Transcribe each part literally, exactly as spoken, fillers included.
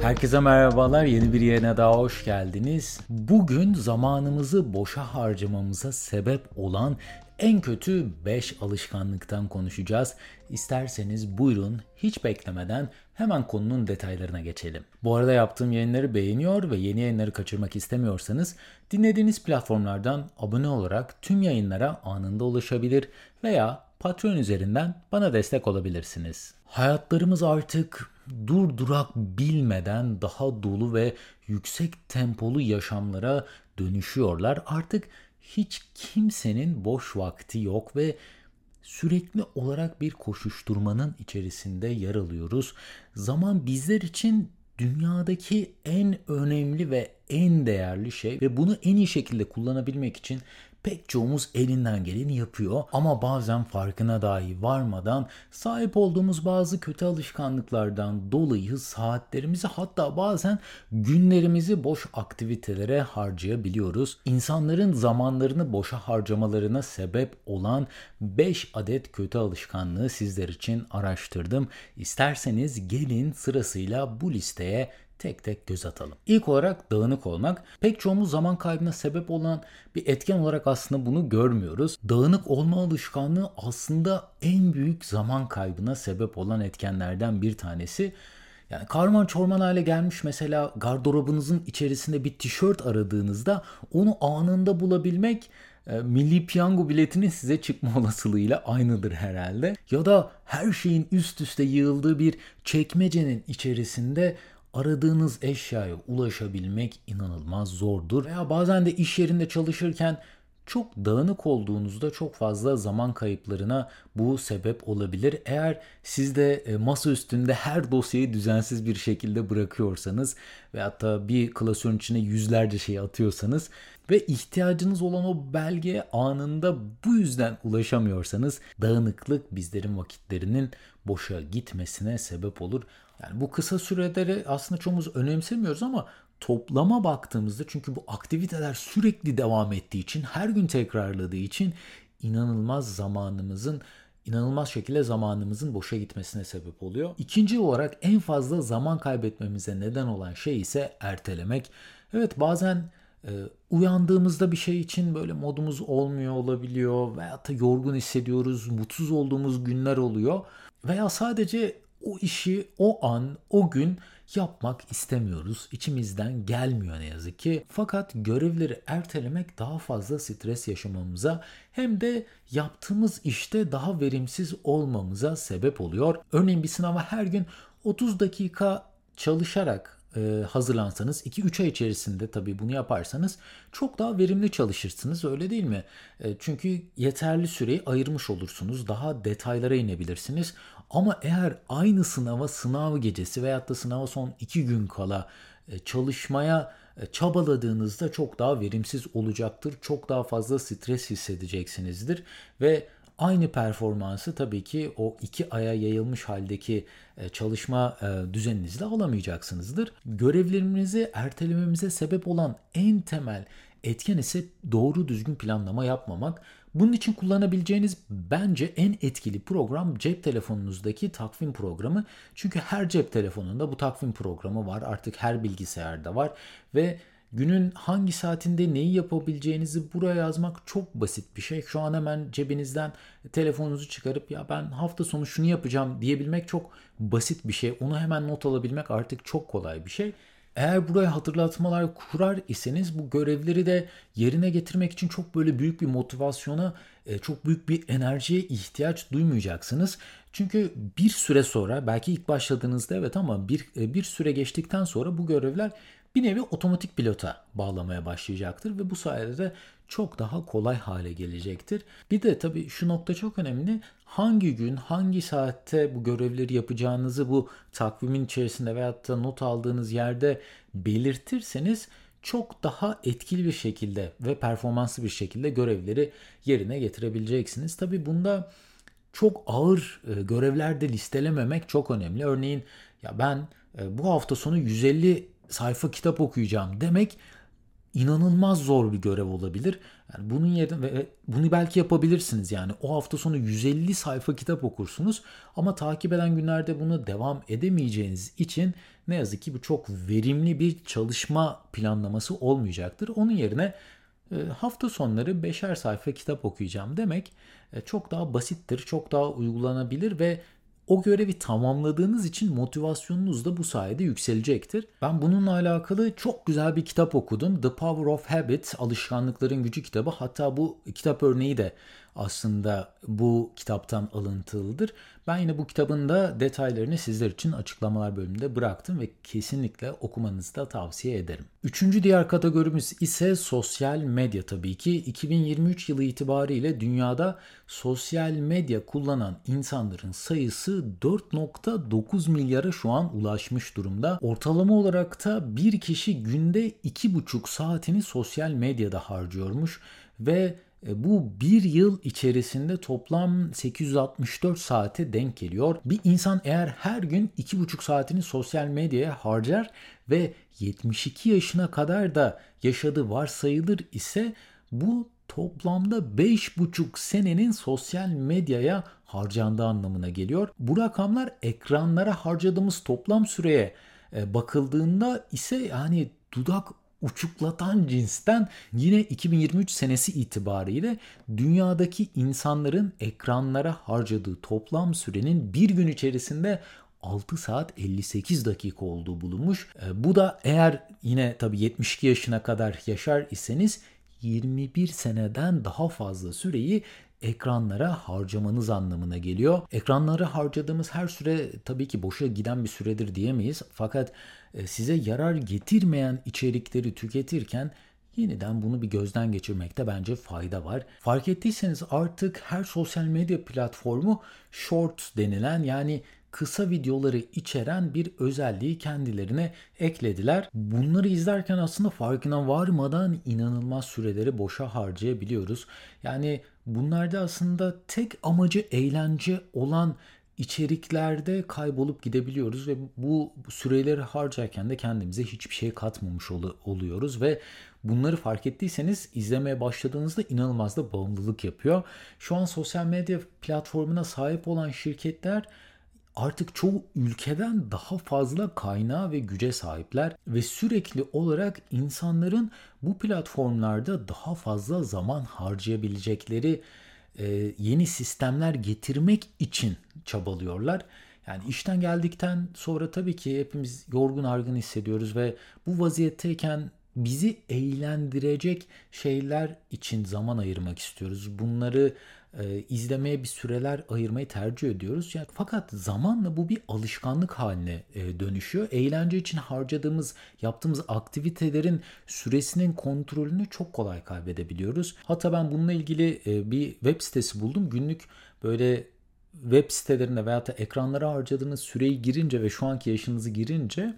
Herkese merhabalar, yeni bir yayına daha hoş geldiniz. Bugün zamanımızı boşa harcamamıza sebep olan en kötü beş alışkanlıktan konuşacağız. İsterseniz buyurun hiç beklemeden hemen konunun detaylarına geçelim. Bu arada yaptığım yayınları beğeniyor ve yeni yayınları kaçırmak istemiyorsanız dinlediğiniz platformlardan abone olarak tüm yayınlara anında ulaşabilir veya Patreon üzerinden bana destek olabilirsiniz. Hayatlarımız artık durdurak bilmeden daha dolu ve yüksek tempolu yaşamlara dönüşüyorlar. Artık hiç kimsenin boş vakti yok ve sürekli olarak bir koşuşturmanın içerisinde yer alıyoruz. Zaman bizler için dünyadaki en önemli ve en değerli şey ve bunu en iyi şekilde kullanabilmek için pek çoğumuz elinden geleni yapıyor ama bazen farkına dahi varmadan sahip olduğumuz bazı kötü alışkanlıklardan dolayı saatlerimizi, hatta bazen günlerimizi boş aktivitelere harcayabiliyoruz. İnsanların zamanlarını boşa harcamalarına sebep olan beş adet kötü alışkanlığı sizler için araştırdım. İsterseniz gelin sırasıyla bu listeye tek tek göz atalım. İlk olarak dağınık olmak. Pek çoğumuz zaman kaybına sebep olan bir etken olarak aslında bunu görmüyoruz. Dağınık olma alışkanlığı aslında en büyük zaman kaybına sebep olan etkenlerden bir tanesi. Yani karman çorman hale gelmiş mesela gardırobunuzun içerisinde bir tişört aradığınızda onu anında bulabilmek Milli Piyango biletinin size çıkma olasılığıyla aynıdır herhalde. Ya da her şeyin üst üste yığıldığı bir çekmecenin içerisinde aradığınız eşyaya ulaşabilmek inanılmaz zordur. Veya bazen de iş yerinde çalışırken çok dağınık olduğunuzda çok fazla zaman kayıplarına bu sebep olabilir. Eğer siz de masa üstünde her dosyayı düzensiz bir şekilde bırakıyorsanız ve hatta bir klasörün içine yüzlerce şey atıyorsanız ve ihtiyacınız olan o belgeye anında bu yüzden ulaşamıyorsanız dağınıklık bizlerin vakitlerinin boşa gitmesine sebep olur. Yani bu kısa süreleri aslında çoğumuz önemsemiyoruz ama toplama baktığımızda, çünkü bu aktiviteler sürekli devam ettiği için, her gün tekrarladığı için inanılmaz zamanımızın inanılmaz şekilde zamanımızın boşa gitmesine sebep oluyor. İkinci olarak en fazla zaman kaybetmemize neden olan şey ise ertelemek. Evet, bazen e, uyandığımızda bir şey için böyle modumuz olmuyor olabiliyor veya da yorgun hissediyoruz, mutsuz olduğumuz günler oluyor veya sadece o işi o an, o gün yapmak istemiyoruz. İçimizden gelmiyor ne yazık ki. Fakat görevleri ertelemek daha fazla stres yaşamamıza hem de yaptığımız işte daha verimsiz olmamıza sebep oluyor. Örneğin bir sınava her gün otuz dakika çalışarak e, hazırlansanız, iki üç ay içerisinde tabii bunu yaparsanız çok daha verimli çalışırsınız, öyle değil mi? E, çünkü yeterli süreyi ayırmış olursunuz. Daha detaylara inebilirsiniz. Ama eğer aynı sınava sınav gecesi veyahut da sınava son iki gün kala çalışmaya çabaladığınızda çok daha verimsiz olacaktır. Çok daha fazla stres hissedeceksinizdir ve aynı performansı tabii ki o iki aya yayılmış haldeki çalışma düzeninizle alamayacaksınızdır. Görevlerimizi ertelememize sebep olan en temel etken ise doğru düzgün planlama yapmamak. Bunun için kullanabileceğiniz bence en etkili program cep telefonunuzdaki takvim programı. Çünkü her cep telefonunda bu takvim programı var. Artık her bilgisayarda var ve günün hangi saatinde neyi yapabileceğinizi buraya yazmak çok basit bir şey. Şu an hemen cebinizden telefonunuzu çıkarıp ya ben hafta sonu şunu yapacağım diyebilmek çok basit bir şey. Onu hemen not alabilmek artık çok kolay bir şey. Eğer buraya hatırlatmalar kurar iseniz bu görevleri de yerine getirmek için çok böyle büyük bir motivasyona, çok büyük bir enerjiye ihtiyaç duymayacaksınız. Çünkü bir süre sonra, belki ilk başladığınızda evet, ama bir, bir süre geçtikten sonra bu görevler bir nevi otomatik pilota bağlamaya başlayacaktır ve bu sayede de çok daha kolay hale gelecektir. Bir de tabii şu nokta çok önemli. Hangi gün, hangi saatte bu görevleri yapacağınızı bu takvimin içerisinde veyahut da not aldığınız yerde belirtirseniz çok daha etkili bir şekilde ve performanslı bir şekilde görevleri yerine getirebileceksiniz. Tabii bunda çok ağır görevler de listelememek çok önemli. Örneğin ya ben bu hafta sonu yüz elli sayfa kitap okuyacağım demek inanılmaz zor bir görev olabilir. Yani bunun yerine ve bunu belki yapabilirsiniz yani. O hafta sonu yüz elli sayfa kitap okursunuz ama takip eden günlerde buna devam edemeyeceğiniz için ne yazık ki bu çok verimli bir çalışma planlaması olmayacaktır. Onun yerine hafta sonları beşer sayfa kitap okuyacağım demek çok daha basittir, çok daha uygulanabilir ve o görevi tamamladığınız için motivasyonunuz da bu sayede yükselecektir. Ben bununla alakalı çok güzel bir kitap okudum. The Power of Habit, Alışkanlıkların Gücü kitabı. Hatta bu kitap örneği de aslında bu kitaptan alıntılıdır. Ben yine bu kitabın da detaylarını sizler için açıklamalar bölümünde bıraktım ve kesinlikle okumanızı da tavsiye ederim. Üçüncü diğer kategorimiz ise sosyal medya tabii ki. iki bin yirmi üç yılı itibariyle dünyada sosyal medya kullanan insanların sayısı dört nokta dokuz milyara şu an ulaşmış durumda. Ortalama olarak da bir kişi günde iki buçuk saatini sosyal medyada harcıyormuş ve bu bir yıl içerisinde toplam sekiz yüz altmış dört saate denk geliyor. Bir insan eğer her gün iki buçuk saatini sosyal medyaya harcar ve yetmiş iki yaşına kadar da yaşadığı varsayılır ise bu toplamda beş buçuk senenin sosyal medyaya harcandığı anlamına geliyor. Bu rakamlar ekranlara harcadığımız toplam süreye bakıldığında ise yani dudak uçuklatan cinsten. Yine iki bin yirmi üç senesi itibariyle dünyadaki insanların ekranlara harcadığı toplam sürenin bir gün içerisinde altı saat elli sekiz dakika olduğu bulunmuş. Bu da eğer yine tabii yetmiş iki yaşına kadar yaşar iseniz yirmi bir seneden daha fazla süreyi ekranlara harcamanız anlamına geliyor. Ekranlara harcadığımız her süre tabii ki boşa giden bir süredir diyemeyiz. Fakat size yarar getirmeyen içerikleri tüketirken yeniden bunu bir gözden geçirmekte bence fayda var. Fark ettiyseniz artık her sosyal medya platformu short denilen yani kısa videoları içeren bir özelliği kendilerine eklediler. Bunları izlerken aslında farkına varmadan inanılmaz süreleri boşa harcayabiliyoruz. Yani bunlarda aslında tek amacı eğlence olan içeriklerde kaybolup gidebiliyoruz ve bu süreleri harcarken de kendimize hiçbir şey katmamış ol- oluyoruz ve bunları fark ettiyseniz izlemeye başladığınızda inanılmaz da bağımlılık yapıyor. Şu an sosyal medya platformuna sahip olan şirketler artık çoğu ülkeden daha fazla kaynağa ve güce sahipler ve sürekli olarak insanların bu platformlarda daha fazla zaman harcayabilecekleri yeni sistemler getirmek için çabalıyorlar. Yani işten geldikten sonra tabii ki hepimiz yorgun argın hissediyoruz ve bu vaziyetteyken bizi eğlendirecek şeyler için zaman ayırmak istiyoruz. Bunları e, izlemeye bir süreler ayırmayı tercih ediyoruz. Yani, fakat zamanla bu bir alışkanlık haline e, dönüşüyor. Eğlence için harcadığımız, yaptığımız aktivitelerin süresinin kontrolünü çok kolay kaybedebiliyoruz. Hatta ben bununla ilgili e, bir web sitesi buldum. Günlük böyle web sitelerine veyahut da ekranlara harcadığınız süreyi girince ve şu anki yaşınızı girince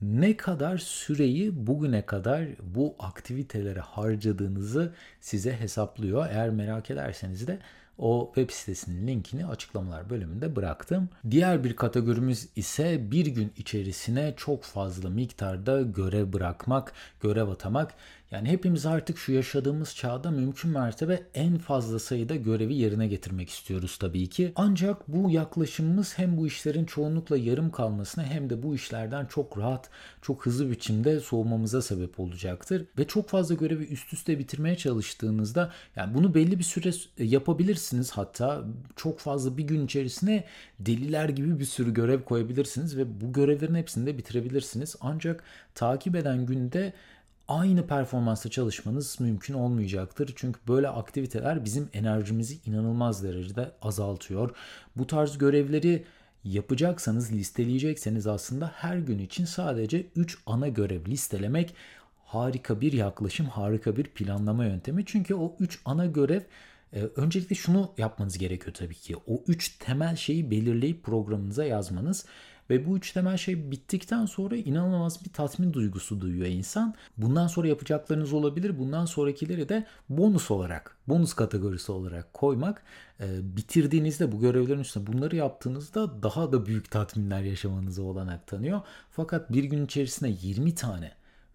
ne kadar süreyi bugüne kadar bu aktivitelere harcadığınızı size hesaplıyor. Eğer merak ederseniz de o web sitesinin linkini açıklamalar bölümünde bıraktım. Diğer bir kategorimiz ise bir gün içerisine çok fazla miktarda görev bırakmak, görev atamak. Yani hepimiz artık şu yaşadığımız çağda mümkün mertebe en fazla sayıda görevi yerine getirmek istiyoruz tabii ki. Ancak bu yaklaşımımız hem bu işlerin çoğunlukla yarım kalmasına hem de bu işlerden çok rahat, çok hızlı biçimde soğumamıza sebep olacaktır. Ve çok fazla görevi üst üste bitirmeye çalıştığınızda yani bunu belli bir süre yapabilirsiniz, hatta çok fazla bir gün içerisine deliler gibi bir sürü görev koyabilirsiniz ve bu görevlerin hepsini de bitirebilirsiniz. Ancak takip eden günde aynı performansla çalışmanız mümkün olmayacaktır. Çünkü böyle aktiviteler bizim enerjimizi inanılmaz derecede azaltıyor. Bu tarz görevleri yapacaksanız, listeleyecekseniz aslında her gün için sadece üç ana görev listelemek harika bir yaklaşım, harika bir planlama yöntemi. Çünkü o üç ana görev, öncelikle şunu yapmanız gerekiyor tabii ki. O üç temel şeyi belirleyip programınıza yazmanız. Ve bu üç temel şey bittikten sonra inanılmaz bir tatmin duygusu duyuyor insan. Bundan sonra yapacaklarınız olabilir. Bundan sonrakileri de bonus olarak, bonus kategorisi olarak koymak. E, bitirdiğinizde bu görevlerin üstüne bunları yaptığınızda daha da büyük tatminler yaşamanıza olanak tanıyor. Fakat bir gün içerisinde yirmi tane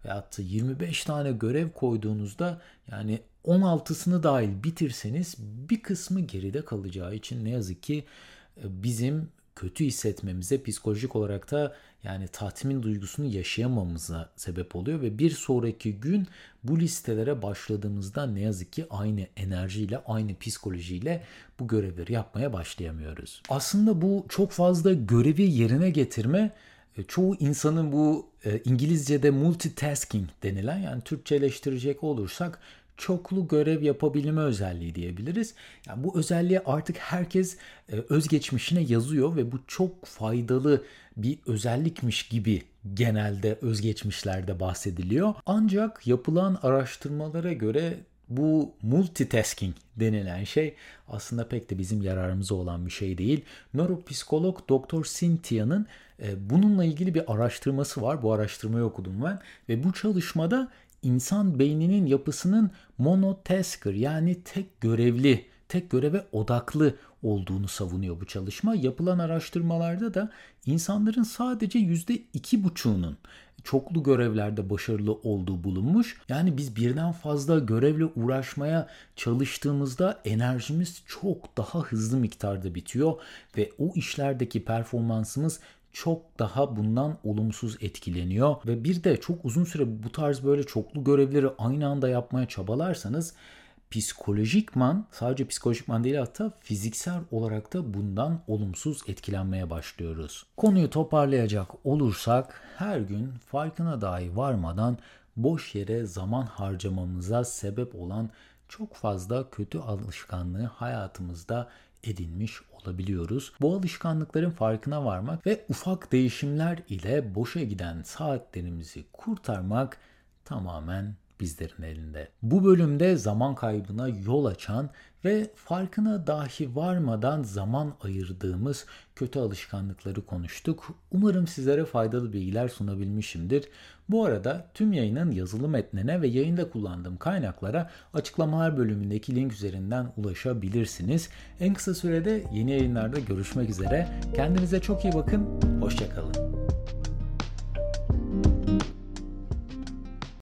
veyahut da yirmi beş tane görev koyduğunuzda yani on altısını dahil bitirseniz bir kısmı geride kalacağı için ne yazık ki bizim kötü hissetmemize, psikolojik olarak da yani tatmin duygusunu yaşayamamamıza sebep oluyor ve bir sonraki gün bu listelere başladığımızda ne yazık ki aynı enerjiyle, aynı psikolojiyle bu görevleri yapmaya başlayamıyoruz. Aslında bu çok fazla görevi yerine getirme, çoğu insanın bu İngilizce'de multitasking denilen, yani Türkçeleştirecek olursak çoklu görev yapabilme özelliği diyebiliriz. Yani bu özelliğe artık herkes e, özgeçmişine yazıyor ve bu çok faydalı bir özellikmiş gibi genelde özgeçmişlerde bahsediliyor. Ancak yapılan araştırmalara göre bu multitasking denilen şey aslında pek de bizim yararımıza olan bir şey değil. Nöropsikolog doktor Cynthia'nın e, bununla ilgili bir araştırması var. Bu araştırmayı okudum ben ve bu çalışmada İnsan beyninin yapısının monotasker yani tek görevli, tek göreve odaklı olduğunu savunuyor bu çalışma. Yapılan araştırmalarda da insanların sadece yüzde iki buçuğunun çoklu görevlerde başarılı olduğu bulunmuş. Yani biz birden fazla görevle uğraşmaya çalıştığımızda enerjimiz çok daha hızlı miktarda bitiyor ve o işlerdeki performansımız çok daha bundan olumsuz etkileniyor. Ve bir de çok uzun süre bu tarz böyle çoklu görevleri aynı anda yapmaya çabalarsanız psikolojikman, sadece psikolojikman değil hatta fiziksel olarak da bundan olumsuz etkilenmeye başlıyoruz. Konuyu toparlayacak olursak her gün farkına dahi varmadan boş yere zaman harcamamıza sebep olan çok fazla kötü alışkanlığı hayatımızda edinmiş olabiliyoruz. Bu alışkanlıkların farkına varmak ve ufak değişimler ile boşa giden saatlerimizi kurtarmak tamamen bizlerin elinde. Bu bölümde zaman kaybına yol açan ve farkına dahi varmadan zaman ayırdığımız kötü alışkanlıkları konuştuk. Umarım sizlere faydalı bilgiler sunabilmişimdir. Bu arada tüm yayının yazılı metnine ve yayında kullandığım kaynaklara açıklamalar bölümündeki link üzerinden ulaşabilirsiniz. En kısa sürede yeni yayınlarda görüşmek üzere. Kendinize çok iyi bakın. Hoşça kalın.